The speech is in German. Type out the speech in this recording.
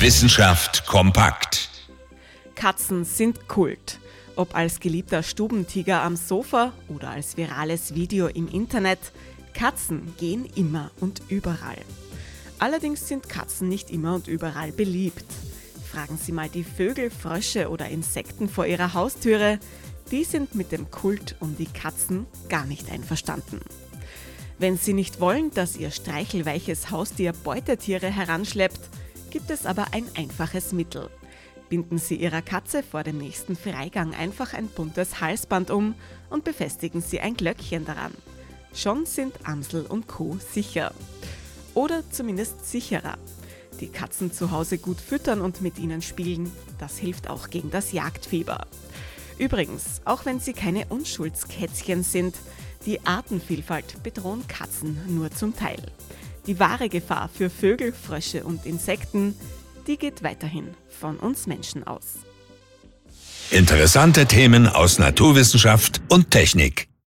Wissenschaft kompakt. Katzen sind Kult. Ob als geliebter Stubentiger am Sofa oder als virales Video im Internet, Katzen gehen immer und überall. Allerdings sind Katzen nicht immer und überall beliebt. Fragen Sie mal die Vögel, Frösche oder Insekten vor Ihrer Haustüre. Die sind mit dem Kult um die Katzen gar nicht einverstanden. Wenn Sie nicht wollen, dass Ihr streichelweiches Haustier Beutetiere heranschleppt, gibt es aber ein einfaches Mittel. Binden Sie Ihrer Katze vor dem nächsten Freigang einfach ein buntes Halsband um und befestigen Sie ein Glöckchen daran. Schon sind Amsel und Co. sicher. Oder zumindest sicherer. Die Katzen zu Hause gut füttern und mit ihnen spielen, das hilft auch gegen das Jagdfieber. Übrigens, auch wenn sie keine Unschuldskätzchen sind, die Artenvielfalt bedrohen Katzen nur zum Teil. Die wahre Gefahr für Vögel, Frösche und Insekten, die geht weiterhin von uns Menschen aus. Interessante Themen aus Naturwissenschaft und Technik.